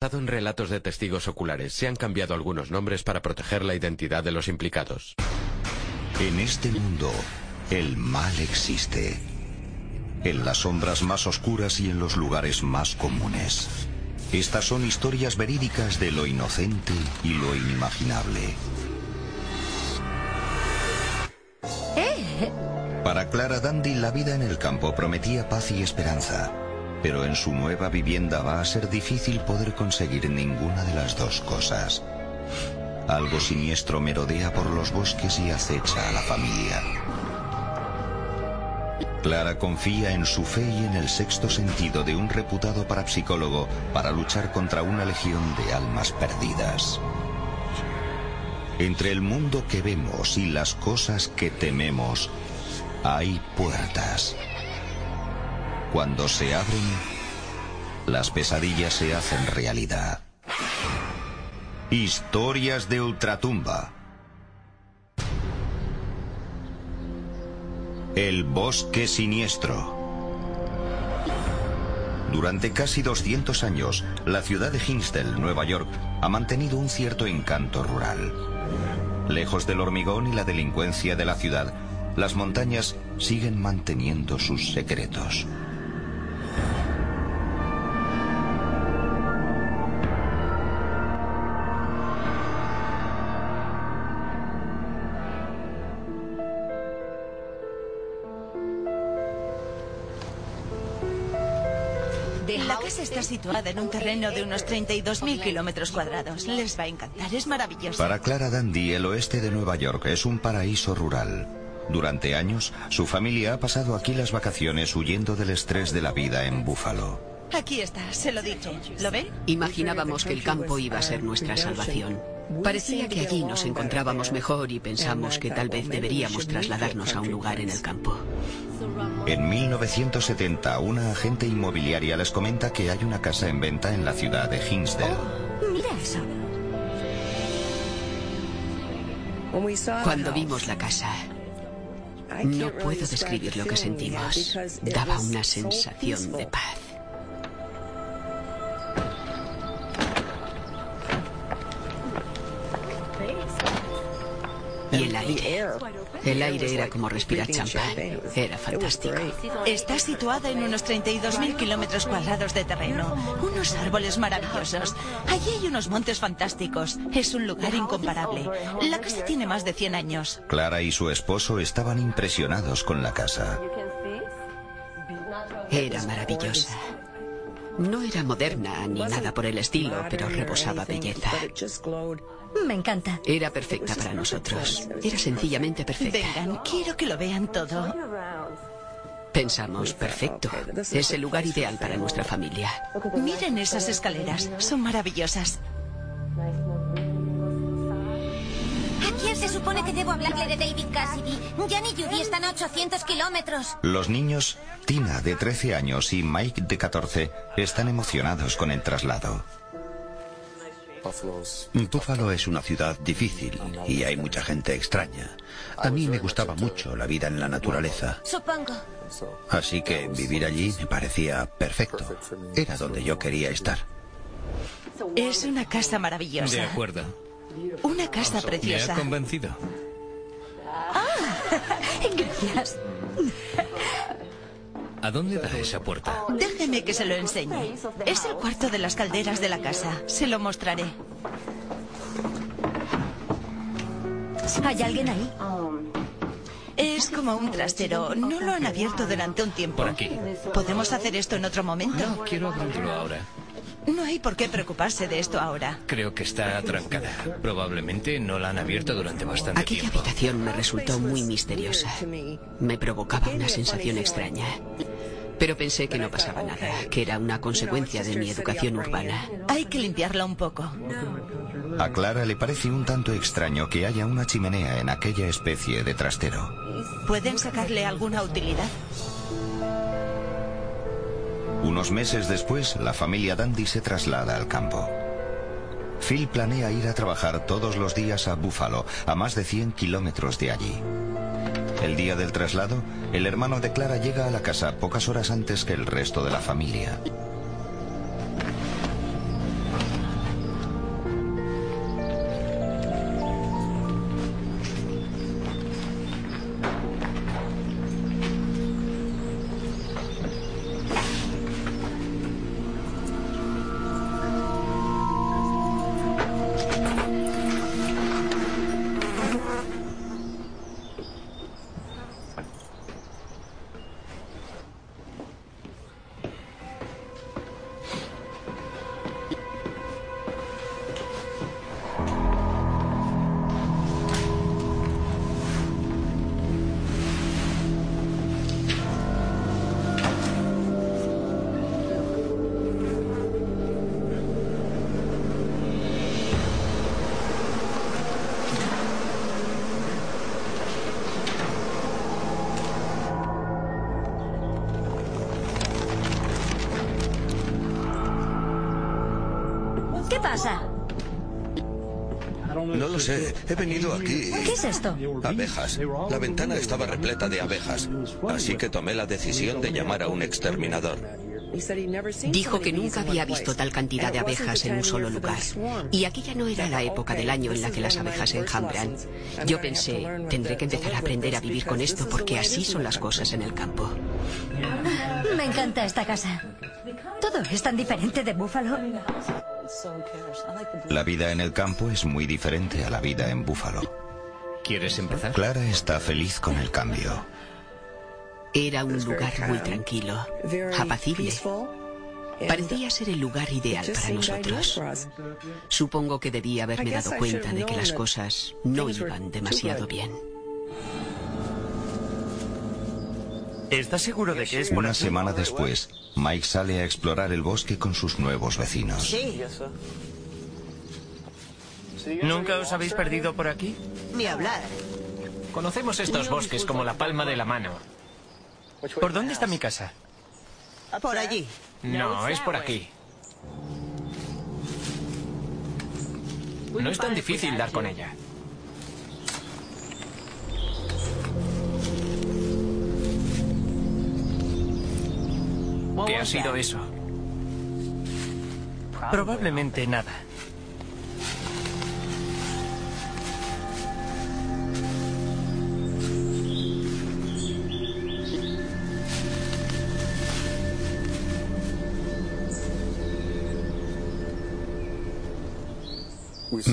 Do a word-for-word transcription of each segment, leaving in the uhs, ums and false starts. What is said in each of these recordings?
Basado en relatos de testigos oculares, se han cambiado algunos nombres para proteger la identidad de los implicados. En este mundo, el mal existe. En las sombras más oscuras y en los lugares más comunes. Estas son historias verídicas de lo inocente y lo inimaginable. Para Clara Dandy, la vida en el campo prometía paz y esperanza, pero en su nueva vivienda va a ser difícil poder conseguir ninguna de las dos cosas. Algo siniestro merodea por los bosques y acecha a la familia. Clara confía en su fe y en el sexto sentido de un reputado parapsicólogo para luchar contra una legión de almas perdidas. Entre el mundo que vemos y las cosas que tememos, hay puertas. Cuando se abren, las pesadillas se hacen realidad. Historias de ultratumba. El bosque siniestro. Durante casi doscientos años, la ciudad de Hinsdale, Nueva York, ha mantenido un cierto encanto rural. Lejos del hormigón y la delincuencia de la ciudad, las montañas siguen manteniendo sus secretos. La casa está situada en un terreno de unos treinta y dos mil kilómetros cuadrados. Les va a encantar, es maravilloso. Para Clara Dandy, el oeste de Nueva York es un paraíso rural. Durante años, su familia ha pasado aquí las vacaciones huyendo del estrés de la vida en Buffalo. Aquí está, se lo dije. ¿Lo ven? Imaginábamos que el campo iba a ser nuestra salvación. Parecía que allí nos encontrábamos mejor y pensamos que tal vez deberíamos trasladarnos a un lugar en el campo. En mil novecientos setenta, una agente inmobiliaria les comenta que hay una casa en venta en la ciudad de Hinsdale. Oh, mira eso. Cuando vimos la casa, no puedo describir lo que sentimos. Daba una sensación de paz. Y el aire. El aire era como respirar champán. Era fantástico. Está situada en unos treinta y dos mil kilómetros cuadrados de terreno. Unos árboles maravillosos. Allí hay unos montes fantásticos. Es un lugar incomparable. La casa tiene más de cien años. Clara y su esposo estaban impresionados con la casa. Era maravillosa. No era moderna ni nada por el estilo, pero rebosaba belleza. Me encanta. Era perfecta para nosotros. Era sencillamente perfecta. Vengan, quiero que lo vean todo. Pensamos, perfecto. Es el lugar ideal para nuestra familia. Miren esas escaleras, son maravillosas. ¿A quién se supone que debo hablarle de David Cassidy? Jan y Judy están a ochocientos kilómetros. Los niños, Tina de trece años y Mike de catorce, están emocionados con el traslado. Buffalo es una ciudad difícil y hay mucha gente extraña. A mí me gustaba mucho la vida en la naturaleza. Supongo. Así que vivir allí me parecía perfecto. Era donde yo quería estar. Es una casa maravillosa. De acuerdo. Una casa preciosa. Me ha convencido. Ah, gracias. ¿A dónde da esa puerta? Déjeme que se lo enseñe. Es el cuarto de las calderas de la casa. Se lo mostraré. ¿Hay alguien ahí? Es como un trastero. No lo han abierto durante un tiempo. Por aquí. ¿Podemos hacer esto en otro momento? No, quiero abrirlo ahora. No hay por qué preocuparse de esto ahora. Creo que está atrancada. Probablemente no la han abierto durante bastante tiempo. Aquella habitación me resultó muy misteriosa. Me provocaba una sensación extraña. Pero pensé que no pasaba nada, que era una consecuencia de mi educación urbana. Hay que limpiarla un poco. A Clara le parece un tanto extraño que haya una chimenea en aquella especie de trastero. ¿Pueden sacarle alguna utilidad? Unos meses después, la familia Dandy se traslada al campo. Phil planea ir a trabajar todos los días a Buffalo, a más de cien kilómetros de allí. El día del traslado, el hermano de Clara llega a la casa pocas horas antes que el resto de la familia. ¿Qué pasa? No lo sé, he venido aquí y... ¿Qué es esto? Abejas. La ventana estaba repleta de abejas, así que tomé la decisión de llamar a un exterminador. Dijo que nunca había visto tal cantidad de abejas en un solo lugar. Y aquella no era la época del año en la que las abejas se enjambran. Yo pensé, tendré que empezar a aprender a vivir con esto porque así son las cosas en el campo. Me encanta esta casa. Todo es tan diferente de Buffalo. La vida en el campo es muy diferente a la vida en Buffalo. ¿Quieres empezar? Clara está feliz con el cambio. Era un lugar muy tranquilo, apacible. Parecía ser el lugar ideal para nosotros. Supongo que debía haberme dado cuenta de que las cosas no iban demasiado bien. ¿Estás seguro de que es por aquí? Una semana después, Mike sale a explorar el bosque con sus nuevos vecinos. Sí. ¿Nunca os habéis perdido por aquí? Ni hablar. Conocemos estos bosques como la palma de la mano. ¿Por dónde está mi casa? Por allí. No, es por aquí. No es tan difícil dar con ella. ¿Qué ha sido eso? Probablemente nada.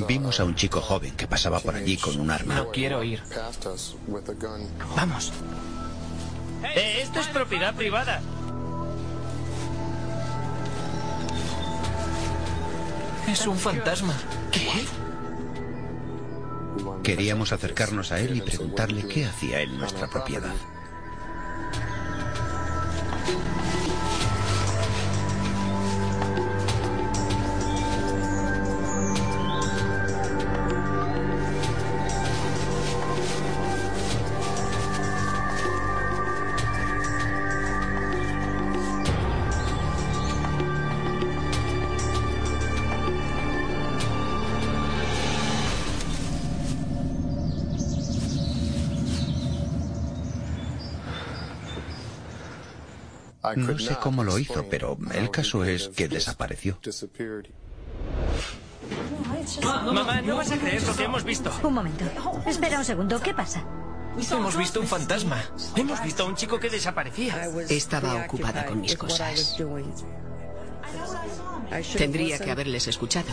Vimos a un chico joven que pasaba por allí con un arma. No quiero ir. Vamos. Eh, esto es propiedad privada. Es un fantasma. ¿Qué? Queríamos acercarnos a él y preguntarle qué hacía en nuestra propiedad. No sé cómo lo hizo, pero el caso es que desapareció. Mamá, no vas a creer lo que hemos visto. Un momento. Espera un segundo. ¿Qué pasa? Hemos visto un fantasma. Hemos visto a un chico que desaparecía. Estaba ocupada con mis cosas. Tendría que haberles escuchado.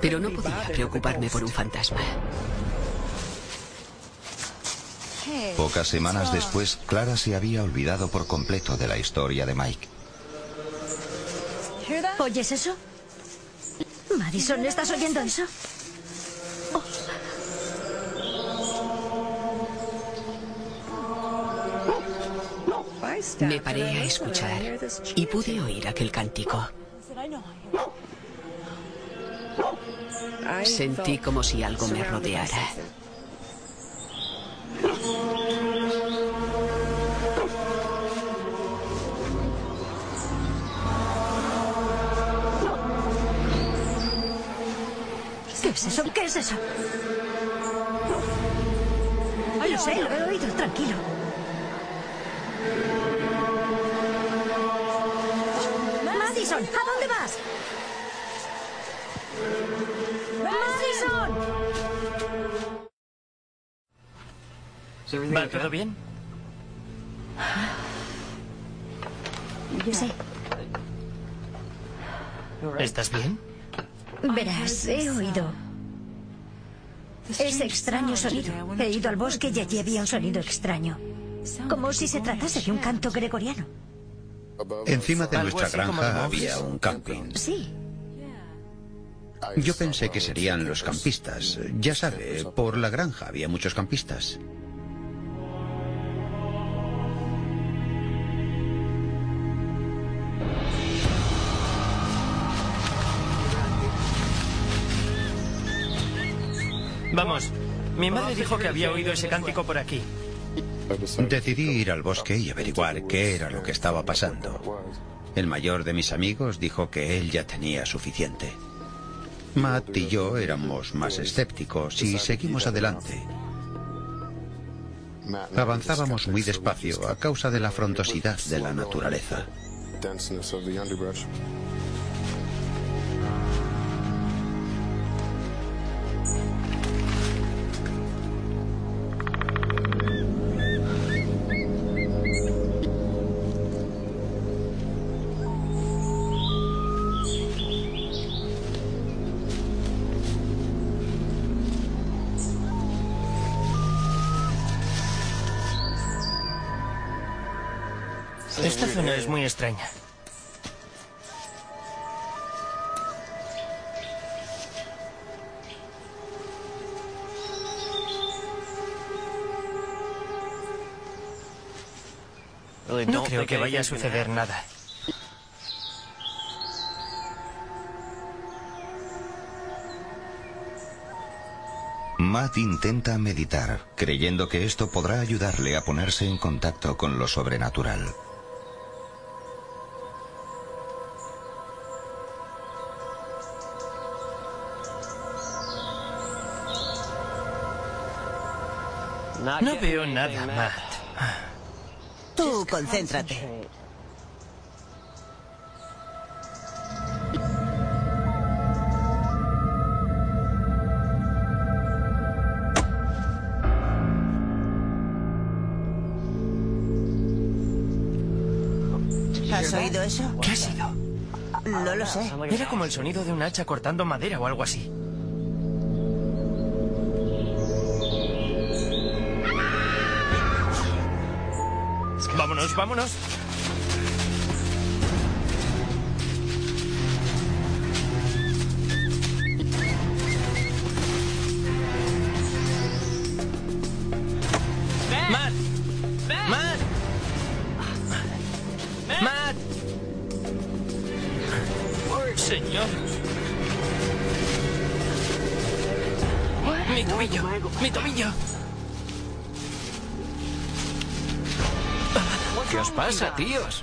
Pero no podía preocuparme por un fantasma. Pocas semanas después, Clara se había olvidado por completo de la historia de Mike. ¿Oyes eso? Madison, ¿estás oyendo eso? Oh. Me paré a escuchar y pude oír aquel cántico. Sentí como si algo me rodeara. ¿Qué es eso? ¿Qué es eso? Lo sé, lo he oído, tranquilo. Madison, ¿a dónde vas? ¡Madison! ¿Va todo bien? Sí. ¿Estás bien? Verás, he oído ese extraño sonido. He ido al bosque y allí había un sonido extraño, como si se tratase de un canto gregoriano. Encima de nuestra granja había un camping. Sí. Yo pensé que serían los campistas. Ya sabe, por la granja había muchos campistas. Vamos, mi madre dijo que había oído ese cántico por aquí. Decidí ir al bosque y averiguar qué era lo que estaba pasando. El mayor de mis amigos dijo que él ya tenía suficiente. Matt y yo éramos más escépticos y seguimos adelante. Avanzábamos muy despacio a causa de la frondosidad de la naturaleza. Esta zona es muy extraña. No creo que vaya a suceder nada. Matt intenta meditar, creyendo que esto podrá ayudarle a ponerse en contacto con lo sobrenatural. No veo nada, Matt. Tú concéntrate. ¿Has oído eso? ¿Qué ha sido? No lo sé. Era como el sonido de un hacha cortando madera o algo así. Vámonos, vámonos. Matt, Matt, Matt. Señor. Mi tobillo, mi tobillo. ¿Qué os pasa, tíos?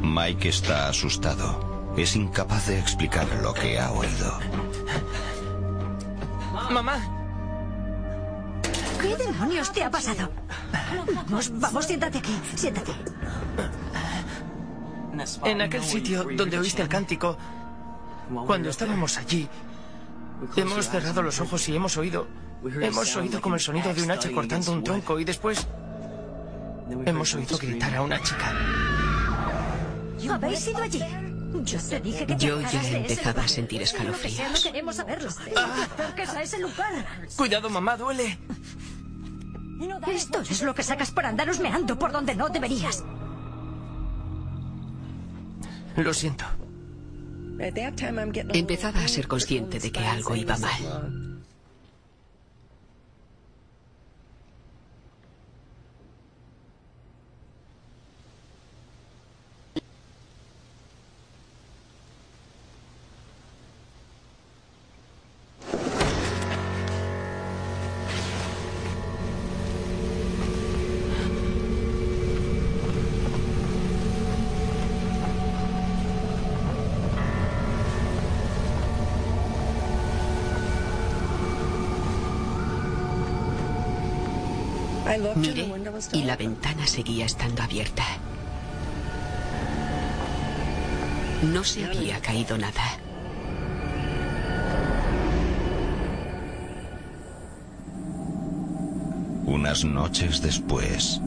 Mike está asustado. Es incapaz de explicar lo que ha oído. ¡Mamá! ¿Qué demonios te ha pasado? Vamos, vamos, siéntate aquí, siéntate. En aquel sitio donde oíste el cántico, cuando estábamos allí, hemos cerrado los ojos y hemos oído, hemos oído como el sonido de un hacha cortando un tronco y después hemos oído gritar a una chica. ¿Habéis ido allí? Yo te dije que te Yo ya empezaba a sentir escalofríos. No queremos saberlo. Ah. Cuidado, mamá, duele. Esto es lo que sacas por andar husmeando por donde no deberías. Lo siento. Empezaba a ser consciente de que algo iba mal. Miré y la ventana seguía estando abierta. No se había caído nada. Unas noches después.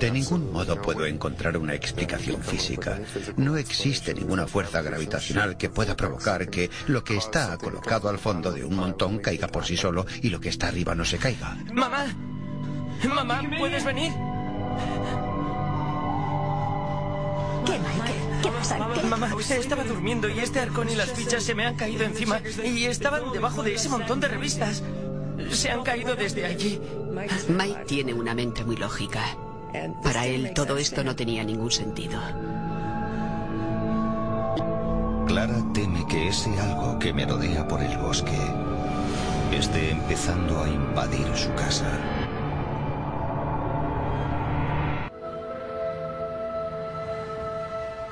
De ningún modo puedo encontrar una explicación física. No existe ninguna fuerza gravitacional que pueda provocar que lo que está colocado al fondo de un montón caiga por sí solo y lo que está arriba no se caiga. ¡Mamá! ¡Mamá! ¿Puedes venir? ¿Qué, Michael? ¿Qué pasa? Mamá, ¿Qué? mamá, se estaba durmiendo y este arcón y las fichas se me han caído encima y estaban debajo de ese montón de revistas. Se han caído desde allí. Mike tiene una mente muy lógica. Para él todo esto no tenía ningún sentido. Clara teme que ese algo que merodea por el bosque esté empezando a invadir su casa.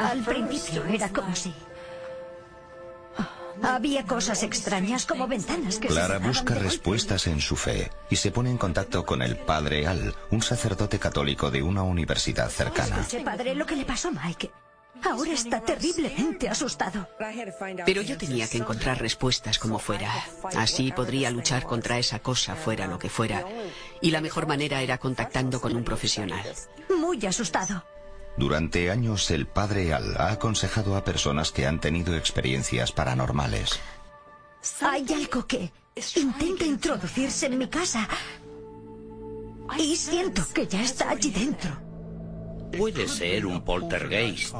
Al principio era como si... había cosas extrañas como ventanas que... Clara busca respuestas en su fe y se pone en contacto con el padre Al, un sacerdote católico de una universidad cercana. Escuche, padre, lo que le pasó a Mike. Ahora está terriblemente asustado. Pero yo tenía que encontrar respuestas como fuera. Así podría luchar contra esa cosa, fuera lo que fuera. Y la mejor manera era contactando con un profesional. Muy asustado. Durante años, el padre Al ha aconsejado a personas que han tenido experiencias paranormales. Hay algo que intenta introducirse en mi casa y siento que ya está allí dentro. Puede ser un poltergeist.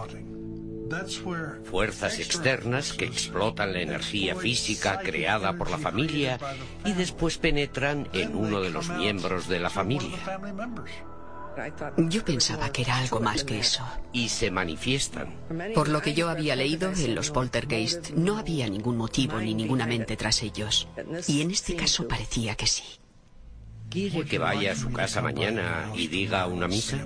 Fuerzas externas que explotan la energía física creada por la familia y después penetran en uno de los miembros de la familia. Yo pensaba que era algo más que eso. Y se manifiestan. Por lo que yo había leído, en los poltergeist no había ningún motivo ni ninguna mente tras ellos. Y en este caso parecía que sí. ¿Quiere que vaya a su casa mañana y diga una misa?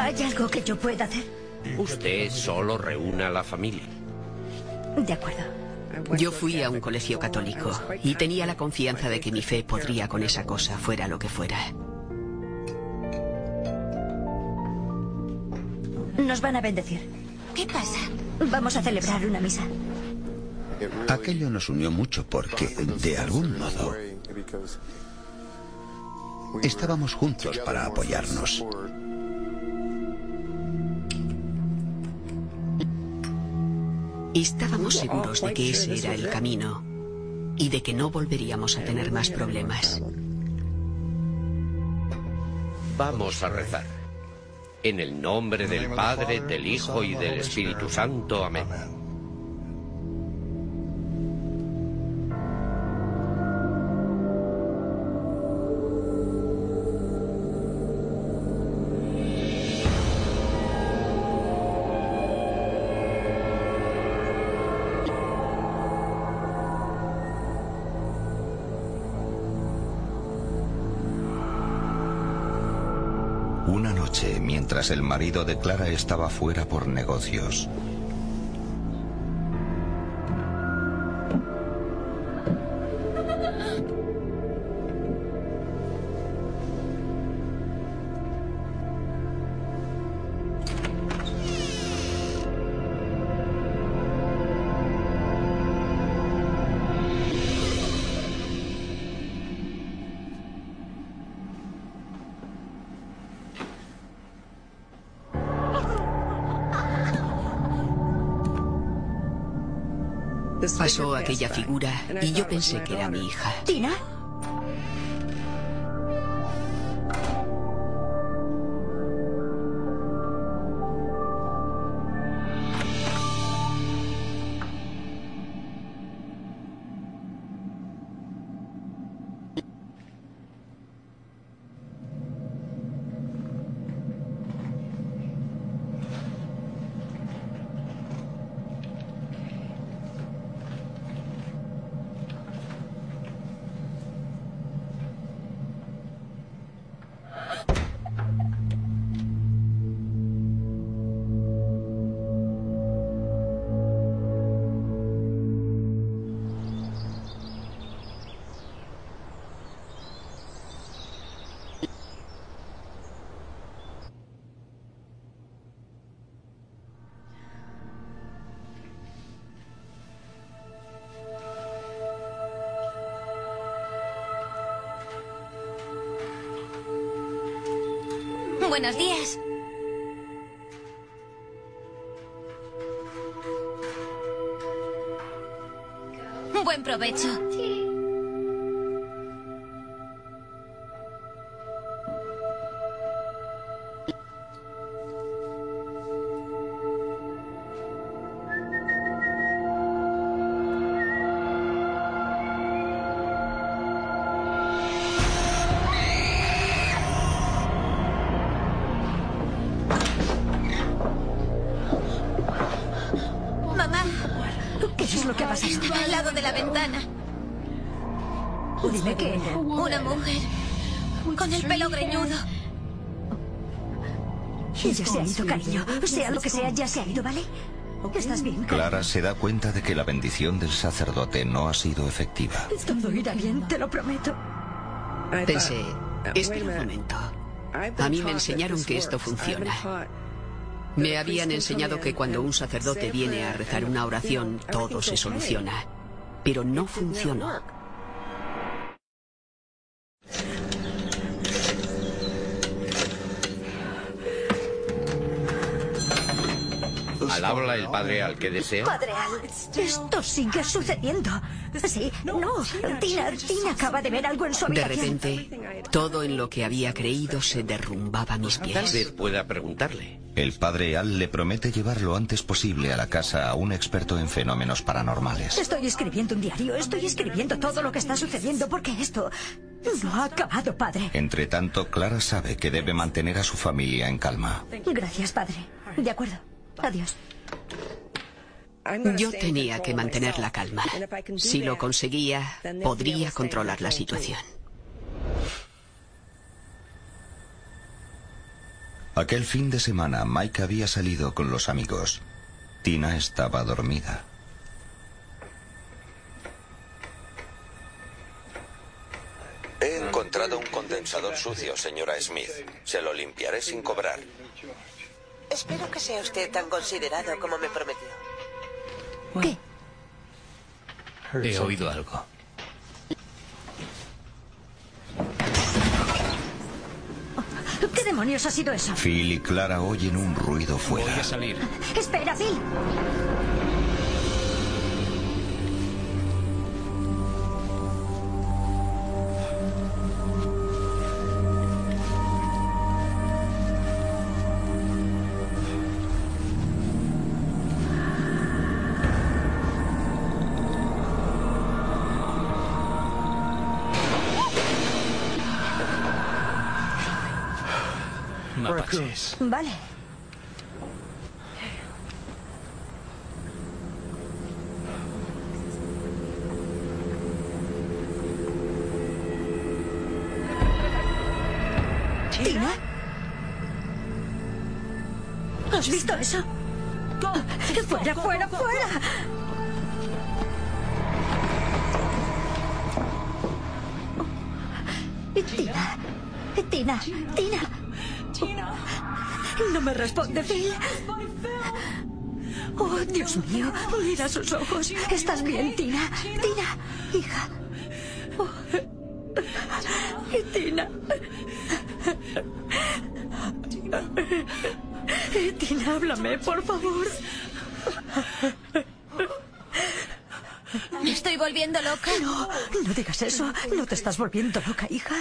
¿Hay algo que yo pueda hacer? Usted solo reúna a la familia. De acuerdo. Yo fui a un colegio católico y tenía la confianza de que mi fe podría con esa cosa, fuera lo que fuera. Nos van a bendecir. ¿Qué pasa? Vamos a celebrar una misa. Aquello nos unió mucho porque, de algún modo, estábamos juntos para apoyarnos. Estábamos seguros de que ese era el camino y de que no volveríamos a tener más problemas. Vamos a rezar. En el nombre del Padre, del Hijo y del Espíritu Santo. Amén. Una noche, mientras el marido de Clara estaba fuera por negocios, pasó aquella figura y yo pensé que era mi hija. ¿Tina? Buenos días. Buen provecho. Cariño, sea lo que sea, ya se ha ido, ¿vale? ¿Estás bien? Clara se da cuenta de que la bendición del sacerdote no ha sido efectiva. Todo irá bien, te lo prometo. Pensé, este era el momento. A mí me enseñaron que esto funciona. Me habían enseñado que cuando un sacerdote viene a rezar una oración, todo se soluciona. Pero no funcionó. ¿Habla el padre Al que desea? Padre Al, esto sigue sucediendo. Sí, no, Tina, Tina acaba de ver algo en su habitación. De repente, todo en lo que había creído se derrumbaba a mis pies. Tal vez pueda preguntarle. El padre Al le promete llevar lo antes posible a la casa a un experto en fenómenos paranormales. Estoy escribiendo un diario, estoy escribiendo todo lo que está sucediendo, porque esto no ha acabado, padre. Entre tanto, Clara sabe que debe mantener a su familia en calma. Gracias, padre. De acuerdo. Adiós. Yo tenía que mantener la calma. Si lo conseguía, podría controlar la situación. Aquel fin de semana, Mike había salido con los amigos. Tina estaba dormida. He encontrado un condensador sucio, señora Smith. Se lo limpiaré sin cobrar. Espero que sea usted tan considerado como me prometió. ¿Qué? He oído algo. ¿Qué demonios ha sido eso? Phil y Clara oyen un ruido fuera. Voy a salir. Espera, Phil. Vale. ¿Tina? ¿Has visto eso? ¡Fuera, fuera, fuera! Tina, Tina, Tina. No me responde, Phil. Oh, Dios mío, mira sus ojos. ¿Estás bien, Tina? Tina, hija. Oh. Tina. Tina, háblame, por favor. ¿Me estoy volviendo loca? No, no digas eso. No te estás volviendo loca, hija.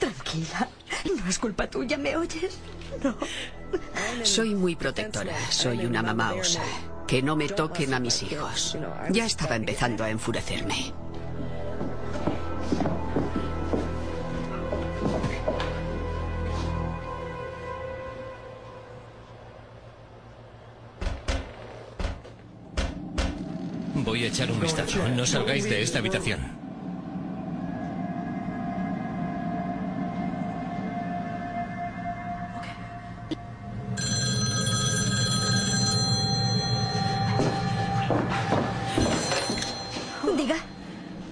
Tranquila, no es culpa tuya, ¿me oyes? No. Soy muy protectora, soy una mamá osa. Que no me toquen a mis hijos. Ya estaba empezando a enfurecerme. Voy a echar un vistazo, no salgáis de esta habitación.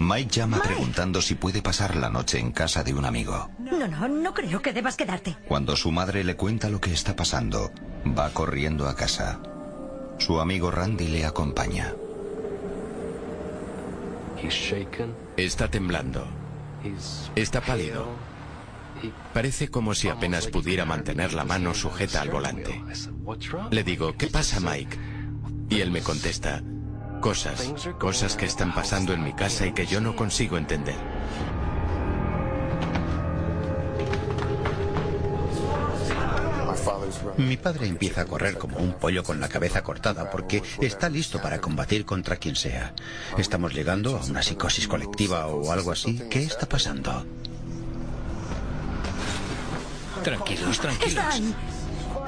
Mike llama Mike. Preguntando si puede pasar la noche en casa de un amigo. No, no, no creo que debas quedarte. Cuando su madre le cuenta lo que está pasando, va corriendo a casa. Su amigo Randy le acompaña. Está temblando. Está pálido. Parece como si apenas pudiera mantener la mano sujeta al volante. Le digo, ¿qué pasa, Mike? Y él me contesta, cosas, cosas que están pasando en mi casa y que yo no consigo entender. Mi padre empieza a correr como un pollo con la cabeza cortada porque está listo para combatir contra quien sea. ¿Estamos llegando a una psicosis colectiva o algo así? ¿Qué está pasando? Tranquilos, tranquilos.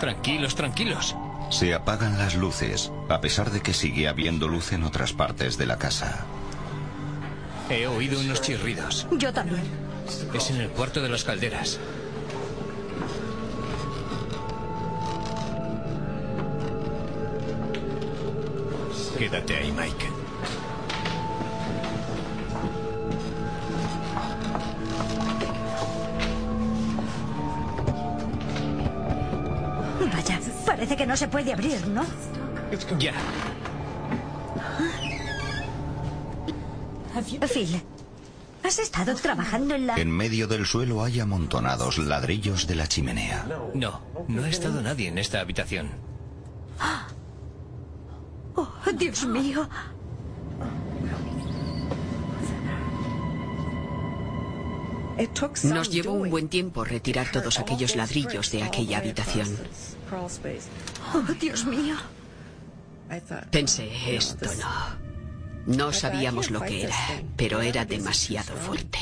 Tranquilos, tranquilos. Se apagan las luces, a pesar de que sigue habiendo luz en otras partes de la casa. He oído unos chirridos. Yo también. Es en el cuarto de las calderas. Quédate ahí, Mike. Vaya, parece que no se puede abrir, ¿no? Ya. Phil, ¿has estado trabajando en la...? En medio del suelo hay amontonados ladrillos de la chimenea. No, no ha estado nadie en esta habitación. ¡Ah! Oh, Dios mío. Nos llevó un buen tiempo retirar todos aquellos ladrillos de aquella habitación. Oh, Dios mío. Pensé, esto no. No sabíamos lo que era, pero era demasiado fuerte.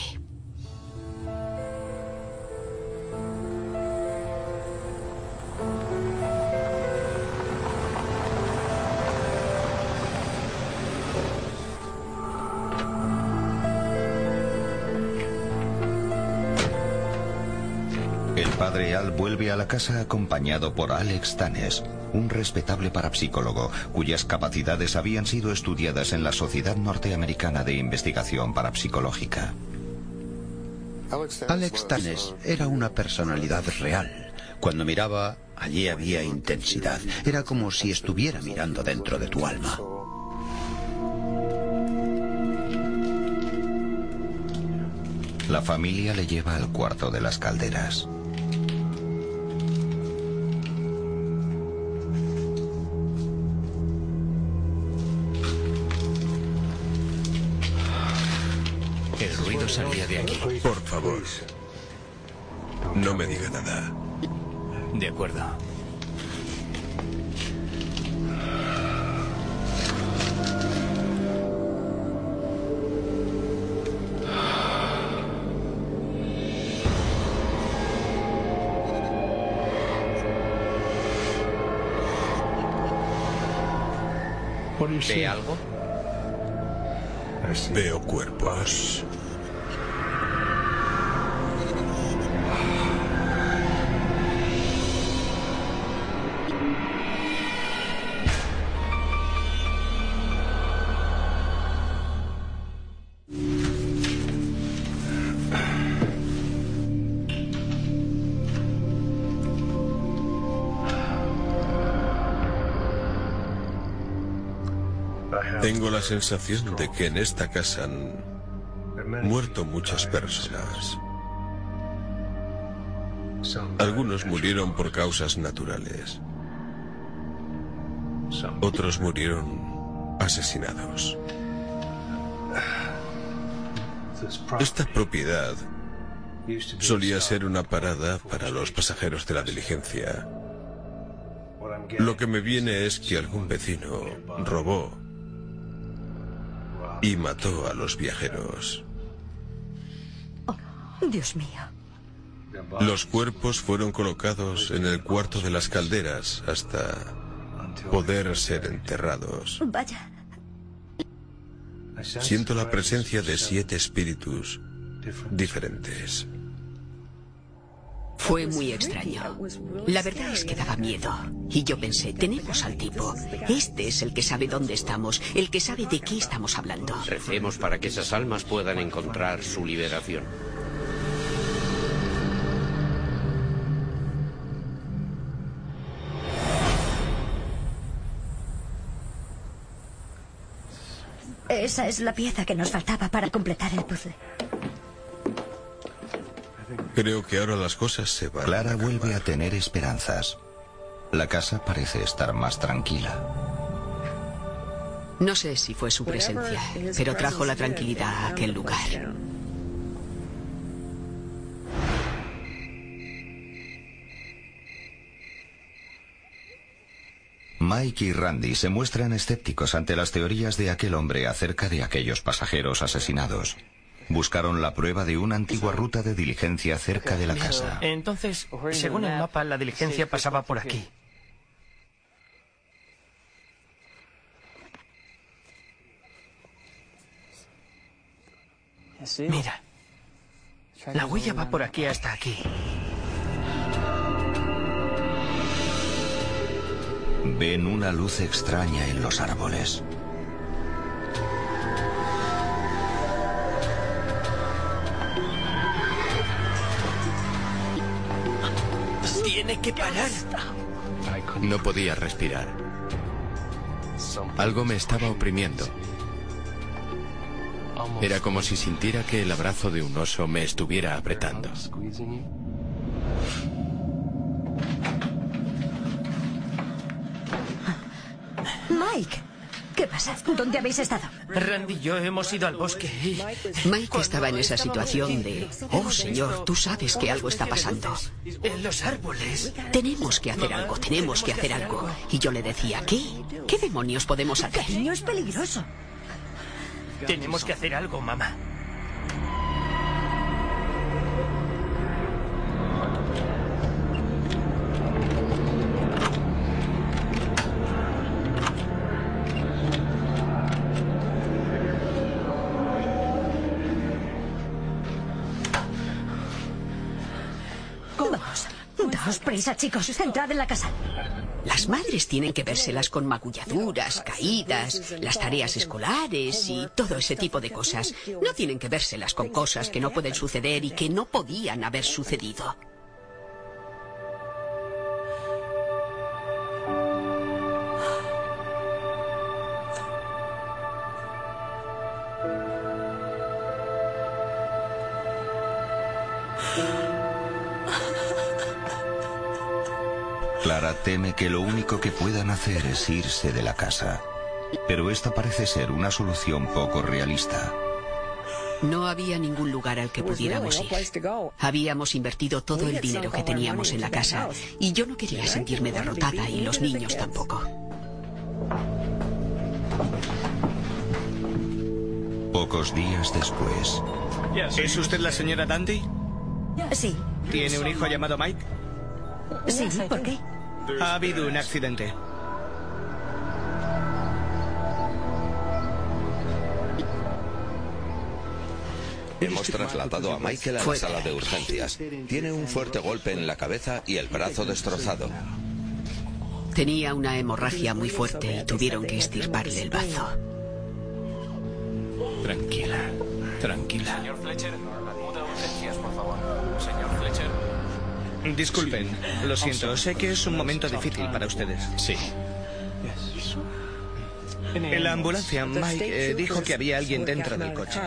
Padre Al vuelve a la casa acompañado por Alex Tanous, un respetable parapsicólogo cuyas capacidades habían sido estudiadas en la Sociedad Norteamericana de Investigación Parapsicológica. Alex Tanous era una personalidad real. Cuando miraba, allí había intensidad. Era como si estuviera mirando dentro de tu alma. La familia le lleva al cuarto de las calderas. El ruido salía de aquí. Por favor, no me diga nada. De acuerdo. ¿Ve algo? Veo cuerpos. Tengo la sensación de que en esta casa han muerto muchas personas. Algunos murieron por causas naturales. Otros murieron asesinados. Esta propiedad solía ser una parada para los pasajeros de la diligencia. Lo que me viene es que algún vecino robó y mató a los viajeros. Oh, Dios mío. Los cuerpos fueron colocados en el cuarto de las calderas hasta poder ser enterrados. Vaya. Siento la presencia de siete espíritus diferentes. Fue muy extraño. La verdad es que daba miedo. Y yo pensé, tenemos al tipo. Este es el que sabe dónde estamos, el que sabe de qué estamos hablando. Recemos para que esas almas puedan encontrar su liberación. Esa es la pieza que nos faltaba para completar el puzzle. Creo que ahora las cosas se van. Clara vuelve a tener esperanzas. La casa parece estar más tranquila. No sé si fue su presencia, pero trajo la tranquilidad a aquel lugar. Mike y Randy se muestran escépticos ante las teorías de aquel hombre acerca de aquellos pasajeros asesinados. Buscaron la prueba de una antigua ruta de diligencia cerca de la casa. Entonces, según el mapa, la diligencia pasaba por aquí. Mira, la huella va por aquí hasta aquí. Ven una luz extraña en los árboles. ¡Tiene que parar! No podía respirar. Algo me estaba oprimiendo. Era como si sintiera que el abrazo de un oso me estuviera apretando. Mike, ¿qué pasa? ¿Dónde habéis estado? Randy y yo hemos ido al bosque. Y... Mike estaba en esa situación de... Oh, señor, tú sabes que algo está pasando. En los árboles. Tenemos que hacer algo, tenemos que hacer algo. Y yo le decía, ¿qué? ¿Qué demonios podemos hacer? Cariño, es peligroso. Tenemos que hacer algo, mamá. Prisa, chicos, entrad en la casa. Las madres tienen que vérselas con magulladuras, caídas, las tareas escolares y todo ese tipo de cosas. No tienen que vérselas con cosas que no pueden suceder y que no podían haber sucedido. Clara teme que lo único que puedan hacer es irse de la casa. Pero esta parece ser una solución poco realista. No había ningún lugar al que pudiéramos ir. Habíamos invertido todo el dinero que teníamos en la casa y yo no quería sentirme derrotada y los niños tampoco. Pocos días después. ¿Es usted la señora Dandy? Sí. ¿Tiene un hijo llamado Mike? Sí, ¿por qué? Ha habido un accidente. Hemos trasladado a Michael a la sala de urgencias. Tiene un fuerte golpe en la cabeza y el brazo destrozado. Tenía una hemorragia muy fuerte y tuvieron que extirparle el bazo. Tranquila, tranquila. Señor Fletcher, acuda a urgencias, por favor. Señor Fletcher. Disculpen, lo siento, sé que es un momento difícil para ustedes. Sí. En la ambulancia, Mike eh, dijo que había alguien dentro del coche.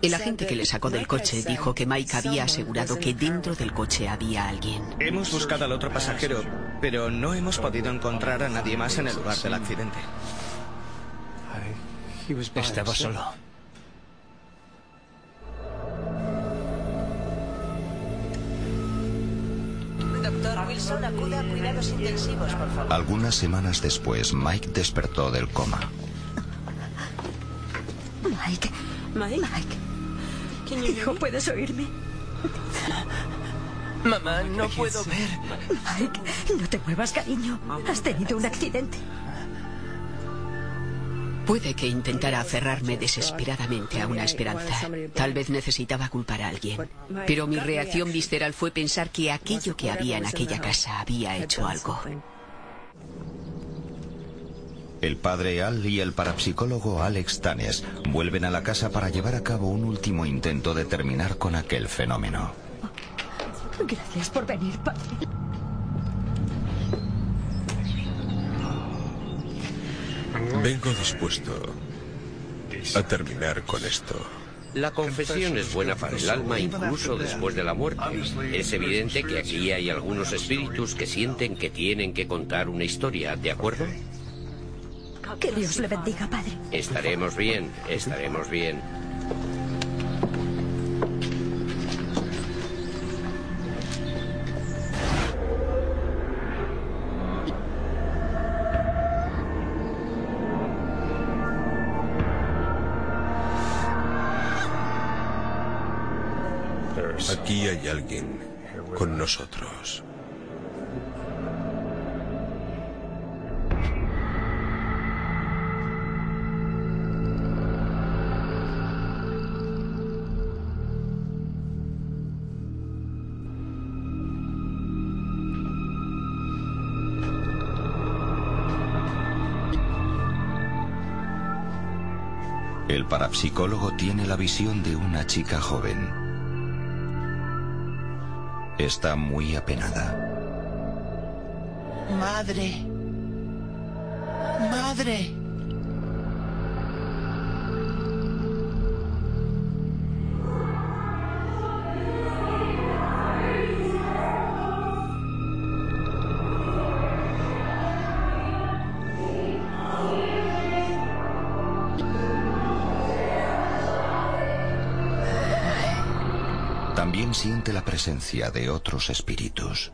El agente que le sacó del coche dijo que Mike había asegurado que dentro del coche había alguien. Hemos buscado al otro pasajero, pero no hemos podido encontrar a nadie más en el lugar del accidente. Estaba solo. Doctor Wilson, acuda a cuidados intensivos, por favor. Algunas semanas después, Mike despertó del coma. Mike, Mike, Mike. Hijo, ¿puedes oírme? Mamá, no puedo ver. Mike, no te muevas, cariño. Has tenido un accidente. Puede que intentara aferrarme desesperadamente a una esperanza. Tal vez necesitaba culpar a alguien. Pero mi reacción visceral fue pensar que aquello que había en aquella casa había hecho algo. El padre Al y el parapsicólogo Alex Tanous vuelven a la casa para llevar a cabo un último intento de terminar con aquel fenómeno. Gracias por venir, padre. Vengo dispuesto a terminar con esto. La confesión es buena para el alma incluso después de la muerte. Es evidente que aquí hay algunos espíritus que sienten que tienen que contar una historia, ¿de acuerdo? Que Dios le bendiga, padre. Estaremos bien, estaremos bien. Aquí hay alguien con nosotros. El parapsicólogo tiene la visión de una chica joven. Está muy apenada. Madre. Madre. También siente la presencia de otros espíritus.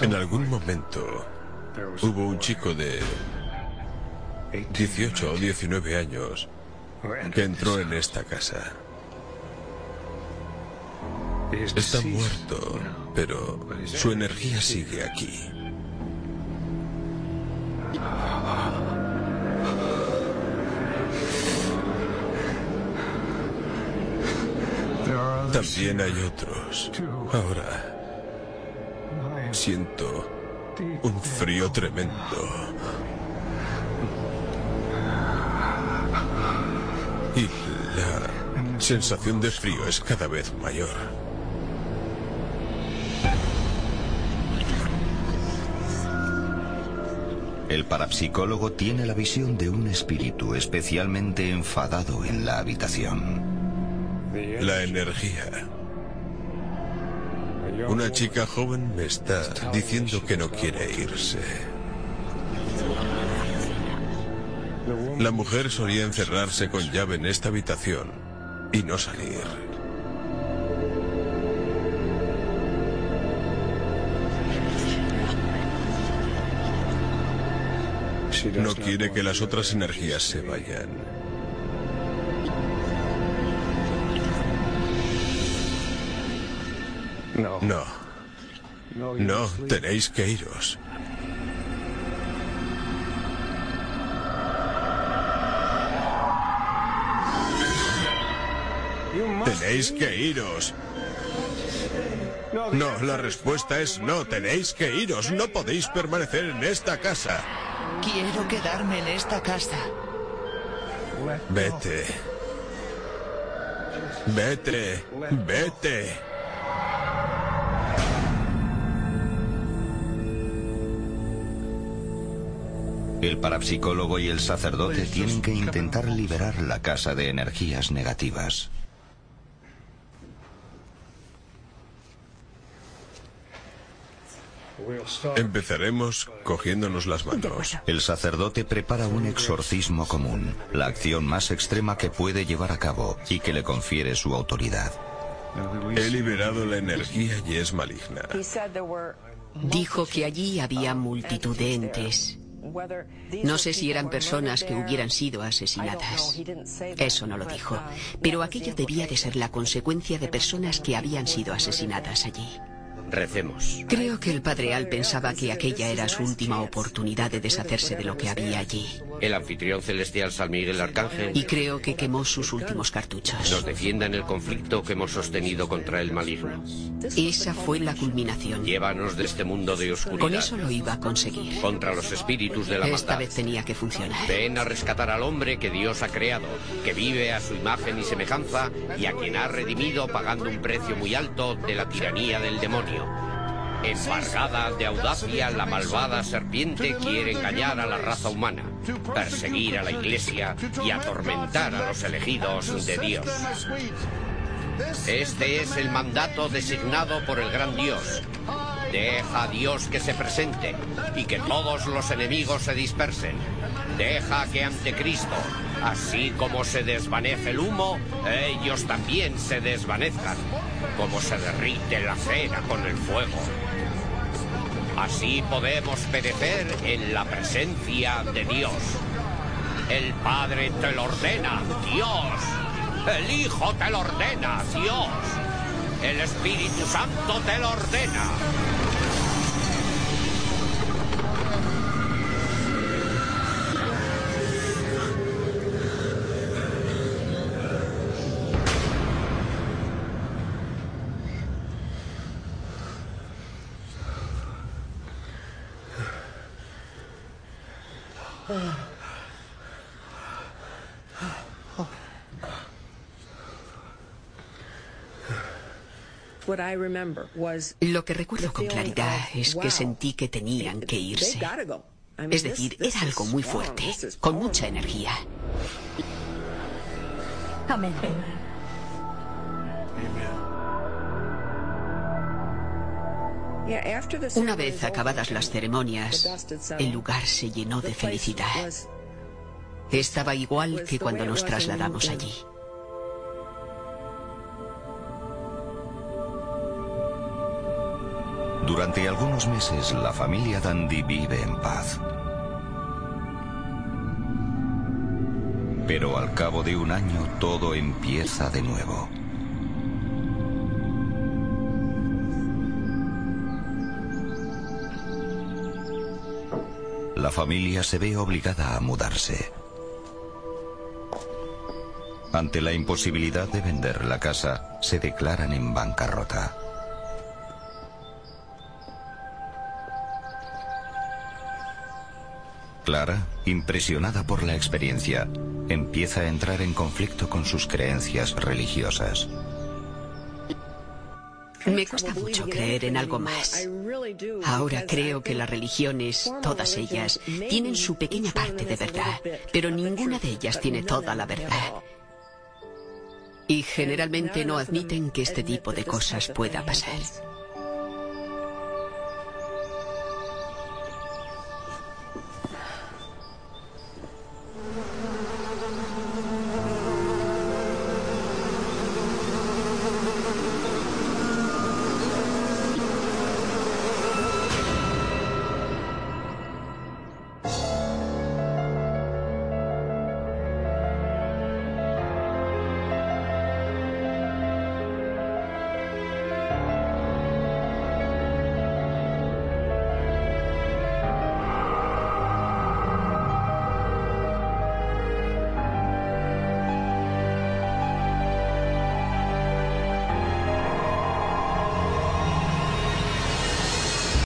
En algún momento hubo un chico de dieciocho o diecinueve años que entró en esta casa. Está muerto, pero su energía sigue aquí. También hay otros. Ahora siento un frío tremendo. Y la sensación de frío es cada vez mayor. El parapsicólogo tiene la visión de un espíritu especialmente enfadado en la habitación. La energía. Una chica joven me está diciendo que no quiere irse. La mujer solía encerrarse con llave en esta habitación y no salir. No quiere que las otras energías se vayan. No, no, tenéis que iros. Tenéis que iros. No, la respuesta es no, tenéis que iros. No podéis permanecer en esta casa. Quiero quedarme en esta casa. Vete. Vete, vete. El parapsicólogo y el sacerdote tienen que intentar liberar la casa de energías negativas. Empezaremos cogiéndonos las manos. El sacerdote prepara un exorcismo común, la acción más extrema que puede llevar a cabo y que le confiere su autoridad. He liberado la energía y es maligna. Dijo que allí había multitud de entes. No sé si eran personas que hubieran sido asesinadas. Eso no lo dijo. Pero aquello debía de ser la consecuencia de personas que habían sido asesinadas allí. Recemos. Creo que el padre Al pensaba que aquella era su última oportunidad de deshacerse de lo que había allí. El anfitrión celestial San Miguel Arcángel. Y creo que quemó sus últimos cartuchos. Nos defiendan el conflicto que hemos sostenido contra el maligno. Esa fue la culminación. Llévanos de este mundo de oscuridad. Con eso lo iba a conseguir. Contra los espíritus de la maldad. Esta vez tenía que funcionar. Ven a rescatar al hombre que Dios ha creado, que vive a su imagen y semejanza y a quien ha redimido pagando un precio muy alto de la tiranía del demonio. Embargada de audacia, la malvada serpiente quiere engañar a la raza humana, perseguir a la Iglesia y atormentar a los elegidos de Dios. Este es el mandato designado por el gran Dios. Deja a Dios que se presente y que todos los enemigos se dispersen. Deja que ante Cristo, así como se desvanece el humo, ellos también se desvanezcan, como se derrite la cera con el fuego. Así podemos perecer en la presencia de Dios. El Padre te lo ordena, Dios. El Hijo te lo ordena, Dios. El Espíritu Santo te lo ordena. Lo que recuerdo con claridad es que sentí que tenían que irse. Es decir, era algo muy fuerte, con mucha energía. Amén. Una vez acabadas las ceremonias, el lugar se llenó de felicidad. Estaba igual que cuando nos trasladamos allí. Durante algunos meses, la familia Dandy vive en paz. Pero al cabo de un año, todo empieza de nuevo. La familia se ve obligada a mudarse. Ante la imposibilidad de vender la casa, se declaran en bancarrota. Clara, impresionada por la experiencia, empieza a entrar en conflicto con sus creencias religiosas. Me cuesta mucho creer en algo más. Ahora creo que las religiones, todas ellas, tienen su pequeña parte de verdad, pero ninguna de ellas tiene toda la verdad. Y generalmente no admiten que este tipo de cosas pueda pasar.